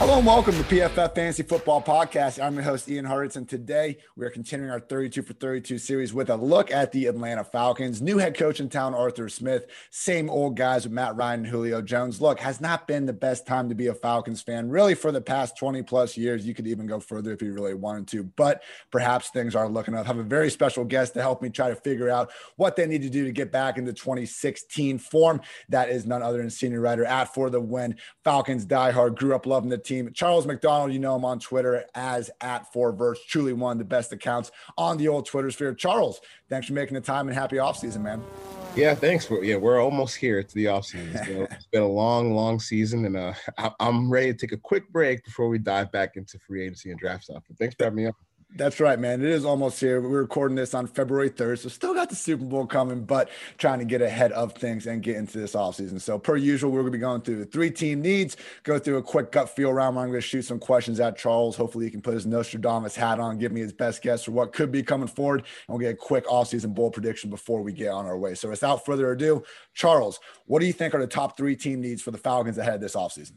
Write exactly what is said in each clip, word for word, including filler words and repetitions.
Hello and welcome to P F F Fantasy Football Podcast. I'm your host, Ian Hardison. Today, we are continuing our thirty-two for thirty-two series with a look at the Atlanta Falcons. New head coach in town, Arthur Smith. Same old guys with Matt Ryan and Julio Jones. Look, has not been the best time to be a Falcons fan, really, for the past twenty plus years. You could even go further if you really wanted to, but perhaps things are looking up. I have a very special guest to help me try to figure out what they need to do to get back into twenty sixteen form. That is none other than senior writer at For the Win, Falcons diehard, grew up loving the team. Team. Charles McDonald, you know him on Twitter as at four verse, truly one of the best accounts on the old Twitter sphere. Charles, thanks for making the time and happy offseason, man. Yeah, thanks. For, yeah, we're almost here to the offseason. It's, it's been a long, long season, and uh, I, I'm ready to take a quick break before we dive back into free agency and draft stuff. But thanks for having me on. That's right, man. It is almost here. We're recording this on February third, so still got the Super Bowl coming, but trying to get ahead of things and get into this offseason. So per usual, we're going to be going through the three-team needs, go through a quick gut feel round where I'm going to shoot some questions at Charles. Hopefully he can put his Nostradamus hat on, give me his best guess for what could be coming forward, and we'll get a quick offseason bowl prediction before we get on our way. So without further ado, Charles, what do you think are the top three team needs for the Falcons ahead this offseason?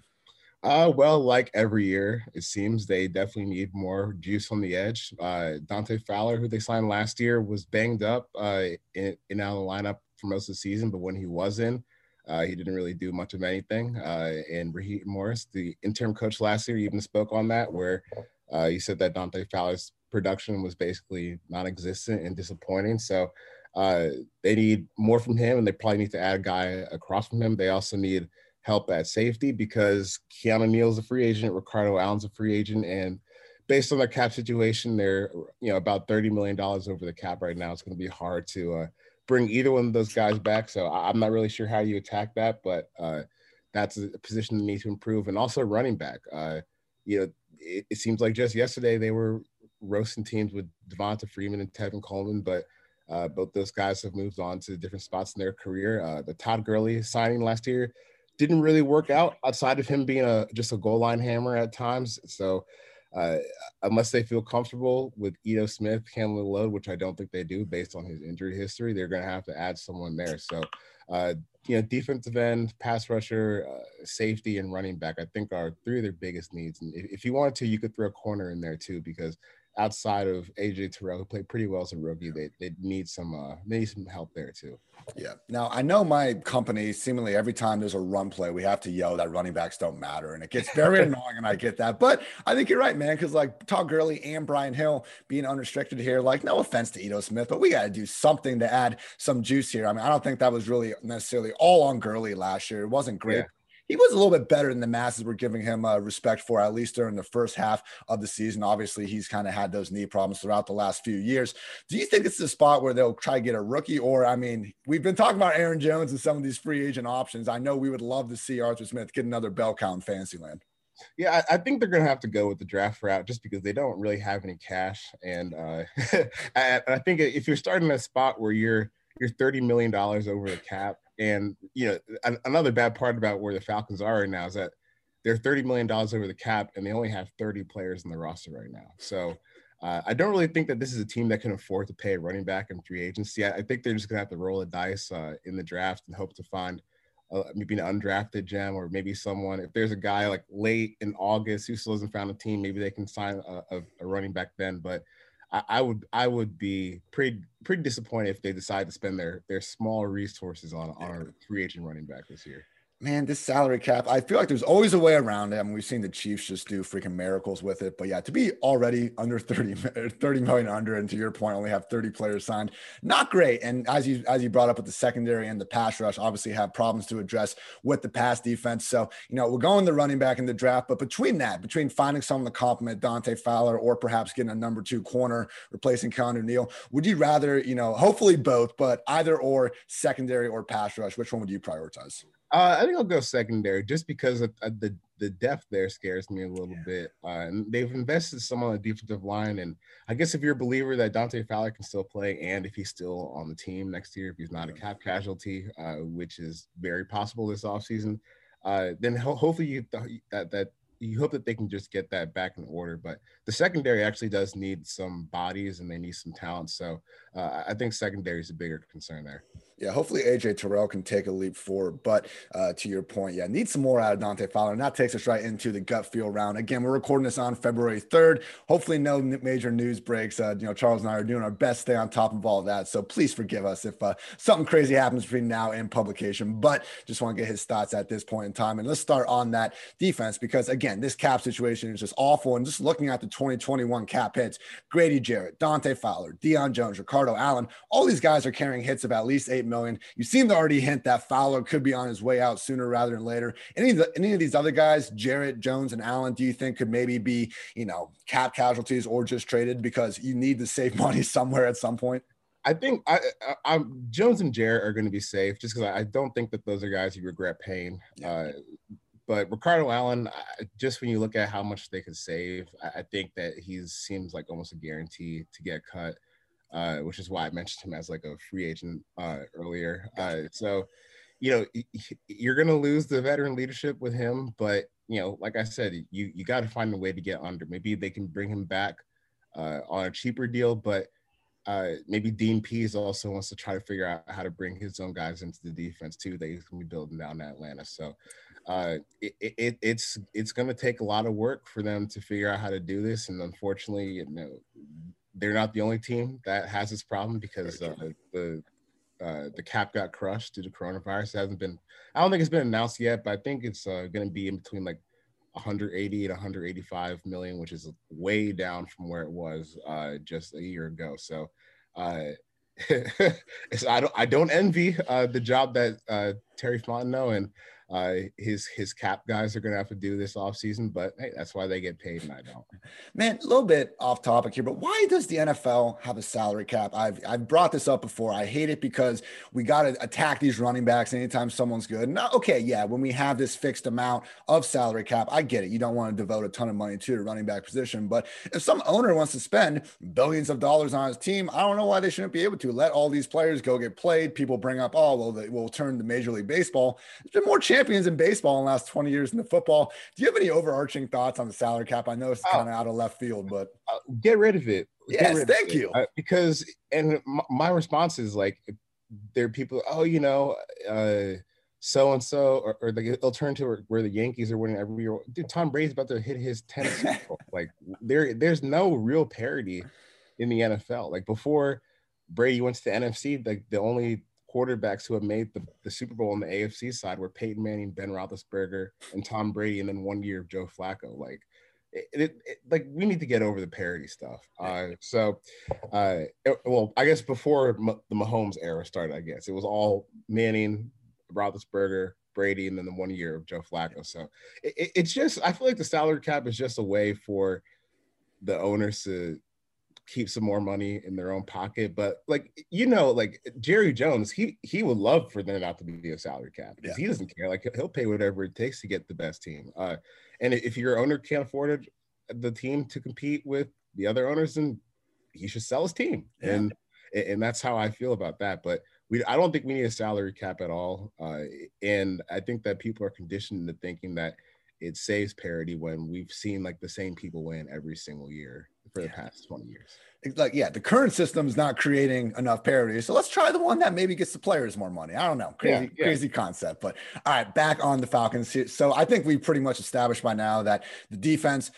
Uh, well, like every year, it seems they definitely need more juice on the edge. Uh, Dante Fowler, who they signed last year, was banged up uh, in, in out of the lineup for most of the season, but when he was in, uh, he didn't really do much of anything. Uh, and Raheem Morris, the interim coach last year, even spoke on that, where uh, he said that Dante Fowler's production was basically non-existent and disappointing. So uh, they need more from him, and they probably need to add a guy across from him. They also need help at safety because Keanu Neal's a free agent, Ricardo Allen's a free agent, and based on their cap situation, they're you know about thirty million dollars over the cap right now. It's going to be hard to uh, bring either one of those guys back. So I'm not really sure how you attack that, but uh, that's a position they need to improve. And also running back. Uh, you know, it, it seems like just yesterday they were roasting teams with Devonta Freeman and Tevin Coleman, but uh, both those guys have moved on to different spots in their career. Uh, the Todd Gurley signing last year didn't really work out outside of him being a just a goal line hammer at times. So uh, unless they feel comfortable with Ito Smith, Cam Lealude, which I don't think they do based on his injury history, they're going to have to add someone there. So, uh, you know, defensive end, pass rusher, uh, safety, and running back, I think are three of their biggest needs. And if, if you wanted to, you could throw a corner in there too, because outside of A J Terrell, who played pretty well as a rookie, they they need some uh, they need some help there too. Yeah. Now I know my company seemingly every time there's a run play, we have to yell that running backs don't matter, and it gets very annoying. And I get that, but I think you're right, man. Because like Todd Gurley and Brian Hill being unrestricted here, like no offense to Ito Smith, but we got to do something to add some juice here. I mean, I don't think that was really necessarily all on Gurley last year. It wasn't great. Yeah. He was a little bit better than the masses were giving him uh, respect for, at least during the first half of the season. Obviously, he's kind of had those knee problems throughout the last few years. Do you think it's the spot where they'll try to get a rookie? Or, I mean, we've been talking about Aaron Jones and some of these free agent options. I know we would love to see Arthur Smith get another bell cow in Fantasyland. Yeah, I, I think they're going to have to go with the draft route just because they don't really have any cash. And uh, I, I think if you're starting a spot where you're you're thirty million dollars over the cap, and, you know, another bad part about where the Falcons are right now is that they're thirty million dollars over the cap and they only have thirty players in the roster right now. So uh, I don't really think that this is a team that can afford to pay a running back in free agency. I, I think they're just going to have to roll the dice uh, in the draft and hope to find uh, maybe an undrafted gem or maybe someone. If there's a guy like late in August who still hasn't found a team, maybe they can sign a, a, a running back then. But I would I would be pretty pretty disappointed if they decide to spend their their small resources on on a free agent running back this year. Man, this salary cap, I feel like there's always a way around it. I mean, we've seen the Chiefs just do freaking miracles with it. But yeah, to be already under thirty million under, and to your point, only have thirty players signed, not great. And as you as you brought up with the secondary and the pass rush, obviously have problems to address with the pass defense. So, you know, we're going the running back in the draft. But between that, between finding someone to compliment Dante Fowler or perhaps getting a number two corner, replacing Keanu Neal, would you rather, you know, hopefully both, but either or secondary or pass rush, which one would you prioritize? Uh, I think I'll go secondary just because of, uh, the, the depth there scares me a little yeah. bit. Uh, and they've invested some on the defensive line. And I guess if you're a believer that Dante Fowler can still play, and if he's still on the team next year, if he's not a cap casualty, uh, which is very possible this offseason, uh, then ho- hopefully you th- that, that you hope that they can just get that back in order. But the secondary actually does need some bodies and they need some talent. So uh, I think secondary is a bigger concern there. Yeah, hopefully A J Terrell can take a leap forward. But uh, to your point, yeah, need some more out of Dante Fowler. And that takes us right into the gut feel round. Again, we're recording this on February third. Hopefully no major news breaks. Uh, you know, Charles and I are doing our best to stay on top of all of that. So please forgive us if uh, something crazy happens between now and publication. But just want to get his thoughts at this point in time. And let's start on that defense because, again, this cap situation is just awful. And just looking at the twenty twenty-one cap hits, Grady Jarrett, Dante Fowler, Deion Jones, Ricardo Allen, all these guys are carrying hits of at least eight million. You seem to already hint that Fowler could be on his way out sooner rather than later. Any of, the, any of these other guys, Jarrett, Jones, and Allen, do you think could maybe be, you know, cap casualties or just traded because you need to save money somewhere at some point? I think I, I, I'm, Jones and Jarrett are going to be safe just because I, I don't think that those are guys you regret paying. Yeah. Uh, but Ricardo Allen, just when you look at how much they could save, I, I think that he seems like almost a guarantee to get cut. Uh, which is why I mentioned him as like a free agent uh, earlier. Uh, so, you know, you're going to lose the veteran leadership with him, but, you know, like I said, you you got to find a way to get under. Maybe they can bring him back uh, on a cheaper deal, but uh, maybe Dean Pease also wants to try to figure out how to bring his own guys into the defense too that he's going to be building down in Atlanta. So uh, it, it it's it's going to take a lot of work for them to figure out how to do this, and unfortunately, you know, they're not the only team that has this problem because uh, the uh, the cap got crushed due to coronavirus. It hasn't been, I don't think it's been announced yet, but I think it's uh, going to be in between like one hundred eighty and one hundred eighty-five million, which is way down from where it was uh, just a year ago. So, uh, so I don't I don't envy uh, the job that uh, Terry Fontenot and Uh, his his cap guys are going to have to do this offseason, but hey, that's why they get paid and I don't. Man, a little bit off topic here, but why does the N F L have a salary cap? I've I've brought this up before. I hate it because we got to attack these running backs anytime someone's good. Now, okay, yeah, when we have this fixed amount of salary cap, I get it. You don't want to devote a ton of money to the running back position, but if some owner wants to spend billions of dollars on his team, I don't know why they shouldn't be able to. Let all these players go get played. People bring up, oh, well, they will turn to Major League Baseball. There's been more champions in baseball in the last twenty years than the football. Do you have any overarching thoughts on the salary cap? I know it's kind of out of left field, but get rid of it. Yes, thank you. Uh, because, and my response is like, there are people, oh, you know, uh, so and so, or, or like they'll turn to where the Yankees are winning every year. Dude, Tom Brady's about to hit his tenth. Like there, there's no real parity in the N F L. Like before Brady went to the N F C, like the only quarterbacks who have made the, the Super Bowl on the A F C side were Peyton Manning, Ben Roethlisberger, and Tom Brady, and then one year of Joe Flacco. Like, it, it, it, like we need to get over the parity stuff. Uh, so, uh, it, well, I guess before M- the Mahomes era started, I guess it was all Manning, Roethlisberger, Brady, and then the one year of Joe Flacco. So it, it, it's just, I feel like the salary cap is just a way for the owners to keep some more money in their own pocket. But like, you know, like Jerry Jones, he he would love for there not to be a salary cap because yeah. He doesn't care. Like he'll pay whatever it takes to get the best team. Uh, and if your owner can't afford it, the team to compete with the other owners, then he should sell his team. Yeah. And and that's how I feel about that. But we I don't think we need a salary cap at all. Uh, and I think that people are conditioned to thinking that it saves parity when we've seen like the same people win every single year for the past twenty years. Like, yeah, the current system is not creating enough parity. So let's try the one that maybe gets the players more money. I don't know. Crazy, yeah, yeah. crazy concept. But all right, back on the Falcons. So I think we pretty much established by now that the defense,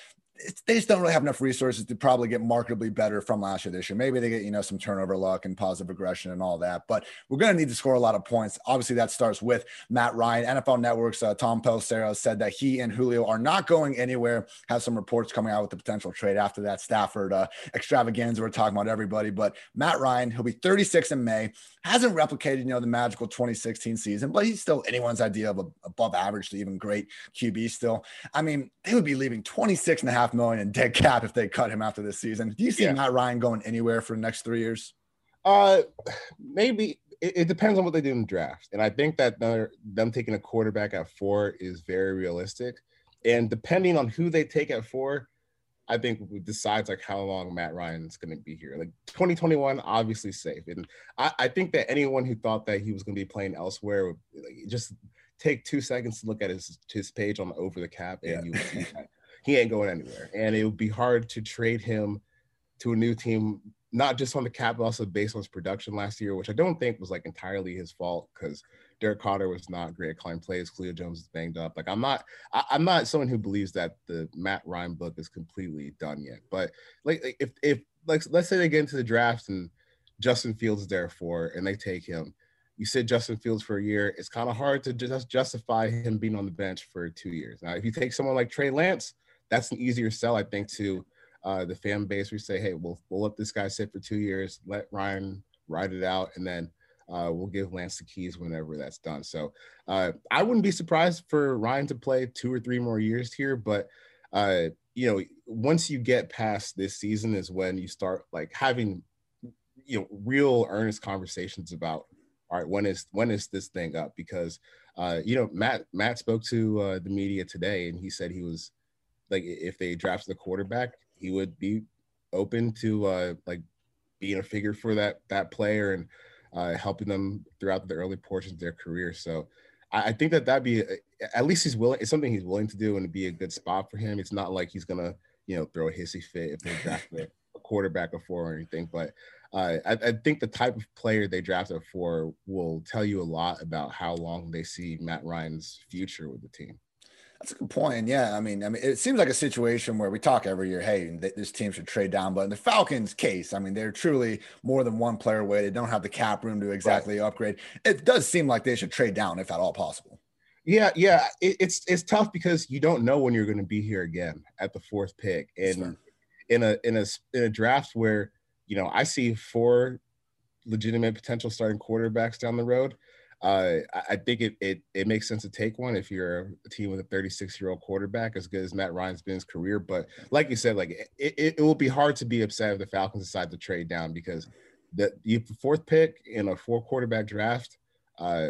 It's, they just don't really have enough resources to probably get markedly better from last year this year. Maybe they get, you know, some turnover luck and positive aggression and all that, but we're going to need to score a lot of points. Obviously that starts with Matt Ryan. N F L Network's uh, Tom Pelissero said that he and Julio are not going anywhere. Have some reports coming out with the potential trade after that Stafford uh, extravaganza. We're talking about everybody, but Matt Ryan, he'll be thirty-six in May. Hasn't replicated, you know, the magical twenty sixteen season, but he's still anyone's idea of a, above average to even great Q B still. I mean, they would be leaving twenty-six and a half million in dead cap if they cut him after this season. Do you see yeah. Matt Ryan going anywhere for the next three years? Uh, maybe it, it depends on what they do in the draft. And I think that them taking a quarterback at four is very realistic. And depending on who they take at four, I think decides like how long Matt Ryan is going to be here. Like twenty twenty-one, obviously safe. And I, I think that anyone who thought that he was going to be playing elsewhere would like, just take two seconds to look at his his page on the over the cap, and yeah. you would see that. He ain't going anywhere, and it would be hard to trade him to a new team not just on the cap, but also based on his production last year, which I don't think was like entirely his fault, because Derek Carter was not great at calling plays. Julio Jones is banged up. Like I'm not, I, I'm not someone who believes that the Matt Ryan book is completely done yet. But like, like if if like let's say they get into the draft and Justin Fields is there for, and they take him. You sit Justin Fields for a year. It's kind of hard to just justify him being on the bench for two years. Now, if you take someone like Trey Lance, that's an easier sell, I think, to Uh, the fan base. We say, hey, we'll, we'll let this guy sit for two years, let Ryan ride it out, and then uh, we'll give Lance the keys whenever that's done. So uh, I wouldn't be surprised for Ryan to play two or three more years here, but uh, you know, once you get past this season is when you start like having, you know, real earnest conversations about, all right, when is when is this thing up? Because uh, you know, Matt Matt spoke to uh, the media today, and he said he was like, if they drafted the quarterback, he would be open to uh, like being a figure for that that player and uh, helping them throughout the early portions of their career. So I, I think that that'd be – at least he's willing – it's something he's willing to do, and it'd be a good spot for him. It's not like he's going to, you know, throw a hissy fit if they draft a, a quarterback or four or anything. But uh, I, I think the type of player they drafted for will tell you a lot about how long they see Matt Ryan's future with the team. That's a good point. Yeah, I mean, I mean, it seems like a situation where we talk every year, hey, this team should trade down. But in the Falcons' case, I mean, they're truly more than one player away. They don't have the cap room to exactly right. upgrade. It does seem like they should trade down if at all possible. Yeah, yeah, it, it's it's tough because you don't know when you're going to be here again at the fourth pick, and in a in a in a draft where, you know, I see four legitimate potential starting quarterbacks down the road. Uh, I think it, it it makes sense to take one if you're a team with a thirty-six-year-old quarterback, as good as Matt Ryan's been in his career. But like you said, like it, it, it will be hard to be upset if the Falcons decide to trade down, because the, the fourth pick in a four-quarterback draft, uh,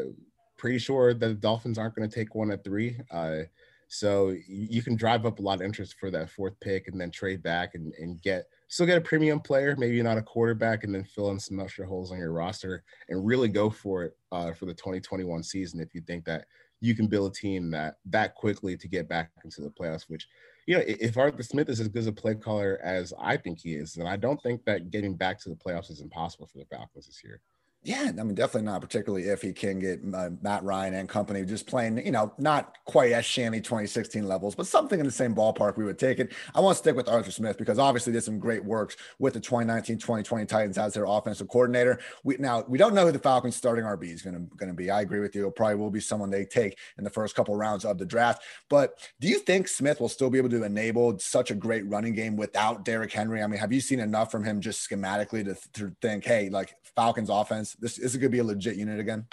pretty sure that the Dolphins aren't going to take one at three. Uh, so you, you can drive up a lot of interest for that fourth pick and then trade back and, and get still get a premium player, maybe not a quarterback, and then fill in some extra holes on your roster and really go for it uh, for the twenty twenty-one season if you think that you can build a team that that quickly to get back into the playoffs, which, you know, if Arthur Smith is as good as a play caller as I think he is, then I don't think that getting back to the playoffs is impossible for the Falcons this year. Yeah, I mean, definitely not, particularly if he can get uh, Matt Ryan and company just playing, you know, not quite as shammy twenty sixteen levels, but something in the same ballpark, we would take it. I want to stick with Arthur Smith because obviously did some great works with the twenty nineteen twenty twenty Titans as their offensive coordinator. We, now, we don't know who the Falcons starting R B is going to be. I agree with you. It probably will be someone they take in the first couple rounds of the draft. But do you think Smith will still be able to enable such a great running game without Derrick Henry? I mean, have you seen enough from him just schematically to, to think, hey, like Falcons offense, This, this is going to be a legit unit again?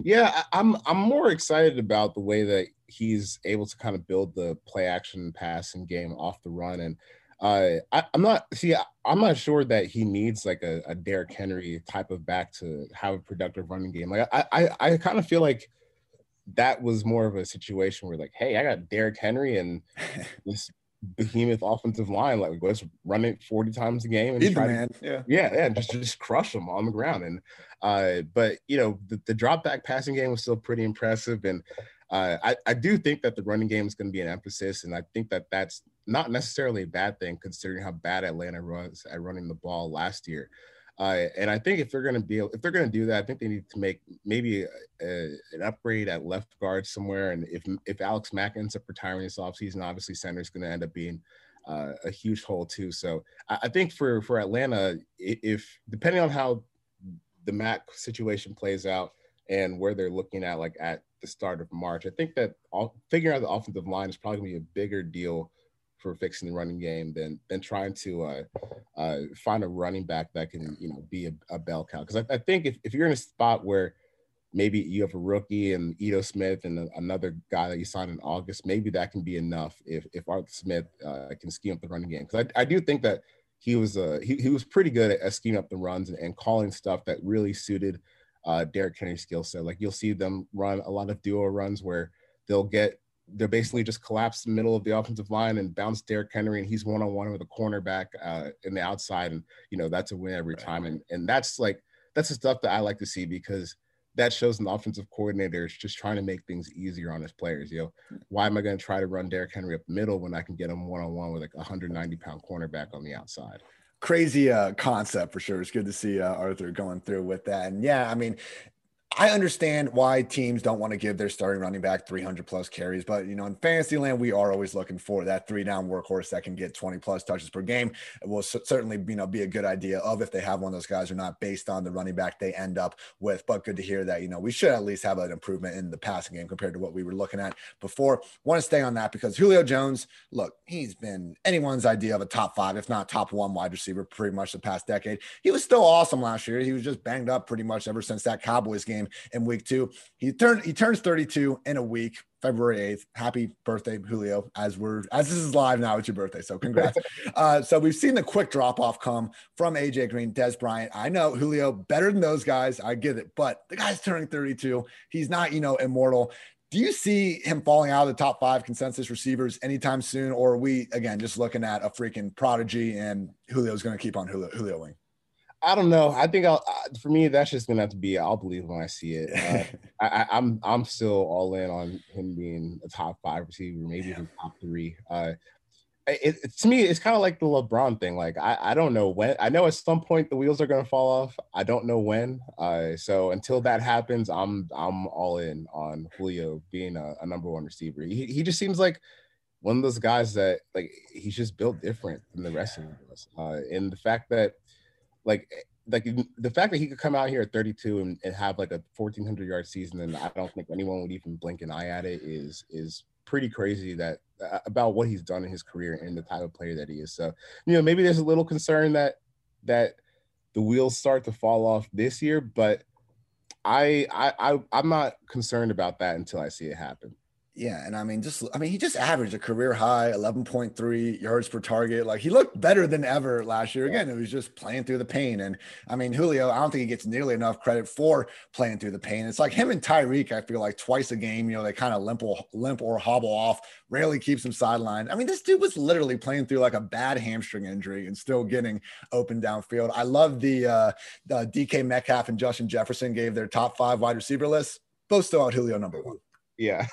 Yeah, I'm I'm more excited about the way that he's able to kind of build the play action passing game off the run. And uh, I, I'm not see, I'm not sure that he needs like a, a Derrick Henry type of back to have a productive running game. Like I, I I kind of feel like that was more of a situation where like, hey, I got Derrick Henry and this behemoth offensive line, like let's run it forty times a game and Either try man. to, yeah. yeah yeah just just crush them on the ground. And uh but you know, the, the drop back passing game was still pretty impressive, and uh I, I do think that the running game is going to be an emphasis, and I think that that's not necessarily a bad thing considering how bad Atlanta was at running the ball last year. Uh, and I think if they're going to be if they're going to do that, I think they need to make maybe a, a, an upgrade at left guard somewhere. And if if Alex Mack ends up retiring this offseason, obviously center is going to end up being uh, a huge hole too. So I, I think for for Atlanta, if depending on how the Mack situation plays out and where they're looking at, like at the start of March, I think that all, figuring out the offensive line is probably going to be a bigger deal for fixing the running game than than trying to uh, uh, find a running back that can, you know, be a, a bell cow. Because I, I think if, if you're in a spot where maybe you have a rookie and Ito Smith and another guy that you signed in August, maybe that can be enough if if Arthur Smith uh, can scheme up the running game. Because I, I do think that he was uh, he, he was pretty good at, at scheming up the runs and, and calling stuff that really suited uh, Derrick Henry's skill set. Like you'll see them run a lot of duo runs where they'll get they're basically just collapse the middle of the offensive line and bounce Derrick Henry, and he's one-on-one with a cornerback uh, in the outside. And, you know, that's a win every right. time. And and that's like, that's the stuff that I like to see, because that shows an offensive coordinator is just trying to make things easier on his players. You know, why am I going to try to run Derrick Henry up the middle when I can get him one-on-one with like a one hundred ninety pound cornerback on the outside? crazy uh, concept for sure. It's good to see uh, Arthur going through with that. And yeah, I mean, I understand why teams don't want to give their starting running back three hundred plus carries, but you know, in fantasy land, we are always looking for that three down workhorse that can get twenty plus touches per game. It will certainly, you know, be a good idea of if they have one of those guys or not based on the running back they end up with. But good to hear that, you know, we should at least have an improvement in the passing game compared to what we were looking at before. Want to stay on that because Julio Jones, look, he's been anyone's idea of a top five, if not top one wide receiver, pretty much the past decade. He was still awesome last year. He was just banged up pretty much ever since that Cowboys game in week two. He turned, he turns thirty-two in a week, February eighth. Happy birthday, Julio, as we're, as this is live now, it's your birthday. So congrats. uh, so we've seen the quick drop off come from A J Green, Dez Bryant. I know Julio better than those guys. I get it, but the guy's turning thirty-two. He's not, you know, immortal. Do you see him falling out of the top five consensus receivers anytime soon? Or are we, again, just looking at a freaking prodigy and Julio's going to keep on Julio, Julioing? I don't know. I think I'll, for me, that's just going to have to be, I'll believe when I see it. Uh, I, I'm I'm still all in on him being a top five receiver, maybe even top three. Uh, it, it, to me, it's kind of like the LeBron thing. Like, I, I don't know when. I know at some point the wheels are going to fall off. I don't know when. Uh, so until that happens, I'm I'm all in on Julio being a, a number one receiver. He, he just seems like one of those guys that, like, he's just built different than the rest of us. Uh, and the fact that, Like, like the fact that he could come out here at thirty-two and, and have like a fourteen hundred yard season, and I don't think anyone would even blink an eye at it, is is pretty crazy that uh, about what he's done in his career and the type of player that he is. So, you know, maybe there's a little concern that that the wheels start to fall off this year, but I I, I I'm not concerned about that until I see it happen. Yeah, and I mean, just I mean, he just averaged a career high eleven point three yards per target. Like, he looked better than ever last year. Again, it was just playing through the pain. And I mean, Julio, I don't think he gets nearly enough credit for playing through the pain. It's like him and Tyreek. I feel like twice a game, you know, they kind of limp or limp or hobble off. Rarely keeps him sidelined. I mean, this dude was literally playing through like a bad hamstring injury and still getting open downfield. I love the uh, uh, D K Metcalf and Justin Jefferson gave their top five wide receiver lists. Both still out Julio number one. Yeah.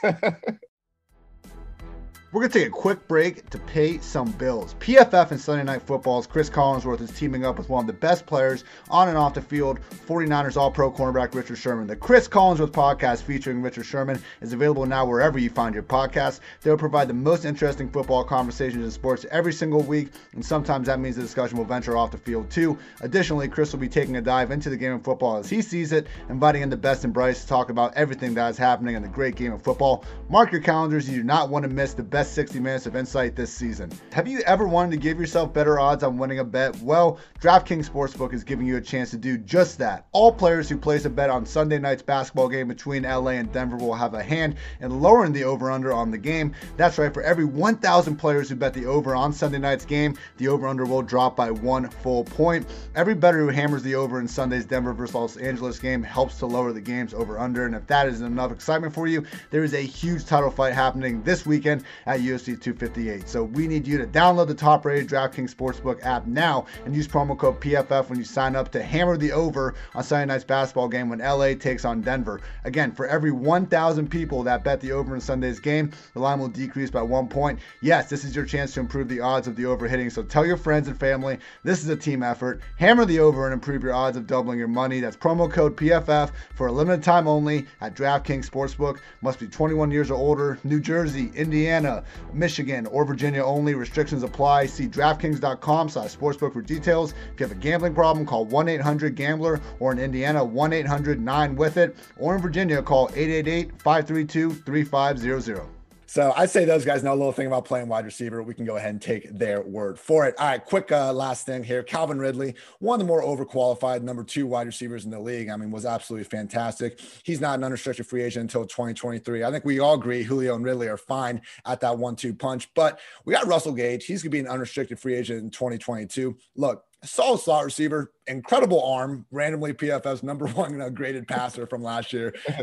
We're going to take a quick break to pay some bills. P F F and Sunday Night Football's Chris Collinsworth is teaming up with one of the best players on and off the field, 49ers All-Pro cornerback Richard Sherman. The Chris Collinsworth podcast featuring Richard Sherman is available now wherever you find your podcasts. They'll provide the most interesting football conversations in sports every single week, and sometimes that means the discussion will venture off the field too. Additionally, Chris will be taking a dive into the game of football as he sees it, inviting in the best and brightest to talk about everything that is happening in the great game of football. Mark your calendars. You do not want to miss the best sixty minutes of insight this season. Have you ever wanted to give yourself better odds on winning a bet? Well, DraftKings Sportsbook is giving you a chance to do just that. All players who place a bet on Sunday night's basketball game between L A and Denver will have a hand in lowering the over-under on the game. That's right, for every one thousand players who bet the over on Sunday night's game, the over-under will drop by one full point. Every bettor who hammers the over in Sunday's Denver versus Los Angeles game helps to lower the game's over-under, and if that isn't enough excitement for you, there is a huge title fight happening this weekend at U F C two fifty-eight. So we need you to download the top-rated DraftKings Sportsbook app now and use promo code P F F when you sign up to hammer the over on Sunday night's basketball game when L A takes on Denver. Again, for every one thousand people that bet the over in Sunday's game, the line will decrease by one point. Yes, this is your chance to improve the odds of the over hitting, so tell your friends and family this is a team effort. Hammer the over and improve your odds of doubling your money. That's promo code P F F for a limited time only at DraftKings Sportsbook. Must be twenty-one years or older. New Jersey, Indiana, Michigan, or Virginia only. Restrictions apply. See DraftKings.com slash sportsbook for details. If you have a gambling problem, call one eight hundred gambler, or in Indiana, one eight hundred nine with it, or in Virginia, call eight eight eight, five three two, three five zero zero. So I say those guys know a little thing about playing wide receiver. We can go ahead and take their word for it. All right, quick uh, last thing here. Calvin Ridley, one of the more overqualified number two wide receivers in the league. I mean, was absolutely fantastic. He's not an unrestricted free agent until twenty twenty-three. I think we all agree Julio and Ridley are fine at that one two punch. But we got Russell Gage. He's going to be an unrestricted free agent in twenty twenty-two. Look, solid slot receiver, incredible arm, randomly P F F's number one uh, graded passer from last year. I,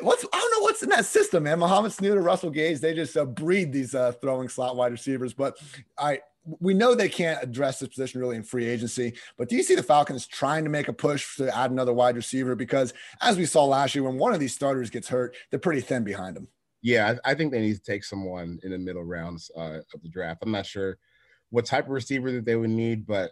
what's, I don't know what's in that system, man. Mohamed Sanu to Russell Gage, they just uh, breed these uh, throwing slot wide receivers. But I we know they can't address this position really in free agency, but do you see the Falcons trying to make a push to add another wide receiver? Because as we saw last year, when one of these starters gets hurt, they're pretty thin behind them. Yeah, I, I think they need to take someone in the middle rounds uh, of the draft. I'm not sure what type of receiver that they would need, but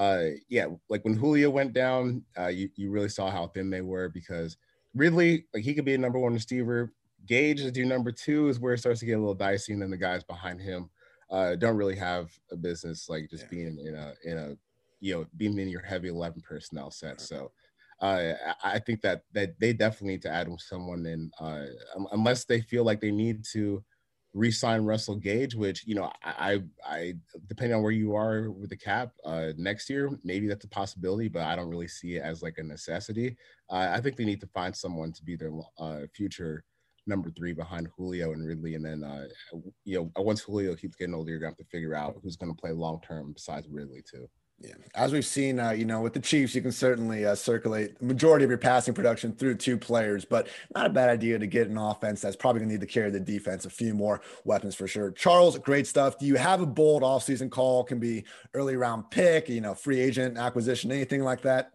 uh, yeah, like when Julio went down, uh, you, you really saw how thin they were, because Ridley, like he could be a number one receiver. Gage is your number two is where it starts to get a little dicey, and then the guys behind him uh, don't really have a business like just yeah. being in a in a you know being in your heavy eleven personnel set. Right. So uh, I think that that they definitely need to add someone in, uh, unless they feel like they need to re-sign Russell Gage, which you know I I depending on where you are with the cap uh, next year, maybe that's a possibility, but I don't really see it as like a necessity. Uh, I think they need to find someone to be their uh, future number three behind Julio and Ridley, and then uh, you know once Julio keeps getting older, you're gonna have to figure out who's gonna play long term besides Ridley too. Yeah, as we've seen, uh, you know, with the Chiefs, you can certainly uh, circulate the majority of your passing production through two players, but not a bad idea to get an offense that's probably going to need to carry the defense, a few more weapons for sure. Charles, great stuff. Do you have a bold offseason call? Can be early round pick, you know, free agent acquisition, anything like that?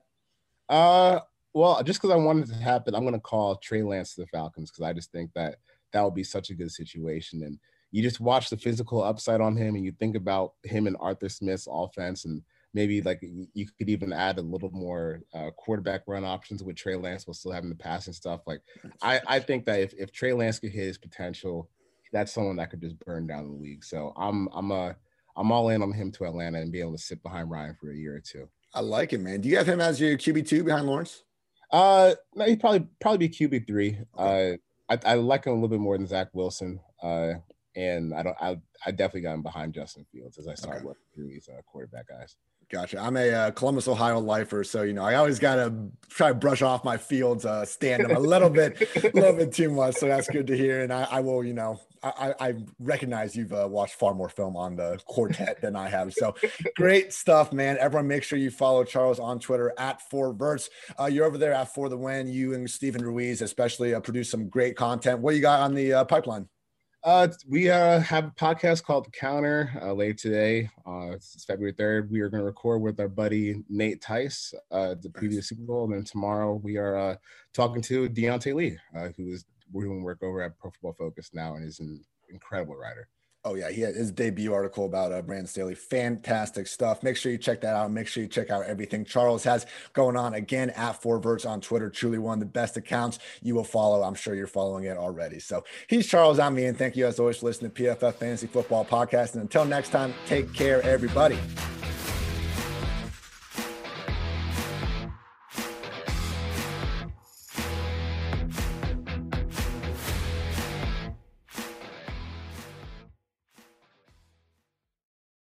Uh, well, just because I wanted to happen, I'm going to call Trey Lance to the Falcons, because I just think that that would be such a good situation. And you just watch the physical upside on him, and you think about him and Arthur Smith's offense, and maybe like you could even add a little more uh, quarterback run options with Trey Lance while still having the passing stuff. Like I, I think that if, if Trey Lance could hit his potential, that's someone that could just burn down the league. So I'm I'm a, I'm all in on him to Atlanta and be able to sit behind Ryan for a year or two. I like it, man. Do you have him as your Q B two behind Lawrence? Uh, no, he'd probably probably be Q B three. Okay. Uh, I, I like him a little bit more than Zach Wilson. Uh, and I don't I I definitely got him behind Justin Fields as I started okay. working through these uh, quarterback guys. Gotcha. I'm a uh, Columbus, Ohio lifer, so you know I always gotta try to brush off my Fields uh, stand a little bit, a little bit too much. So that's good to hear, and I, I will, you know, I, I recognize you've uh, watched far more film on the quartet than I have. So great stuff, man. Everyone, make sure you follow Charles on Twitter at four verts. Uh, you're over there at For the Win. You and Stephen Ruiz, especially, uh, produce some great content. What do you got on the uh, pipeline? Uh, we uh, have a podcast called The Counter uh, later today. Uh, it's February third. We are going to record with our buddy Nate Tice, uh, the previous Super Bowl. And then tomorrow we are uh, talking to Deontay Lee, uh, who is doing work over at Pro Football Focus now and is an incredible writer. Oh, yeah. He had his debut article about uh, Brandon Staley. Fantastic stuff. Make sure you check that out. Make sure you check out everything Charles has going on. Again, at four verts on Twitter. Truly one of the best accounts you will follow. I'm sure you're following it already. So he's Charles. I'm Ian. Thank you, as always, for listening to P F F Fantasy Football Podcast. And until next time, take care, everybody.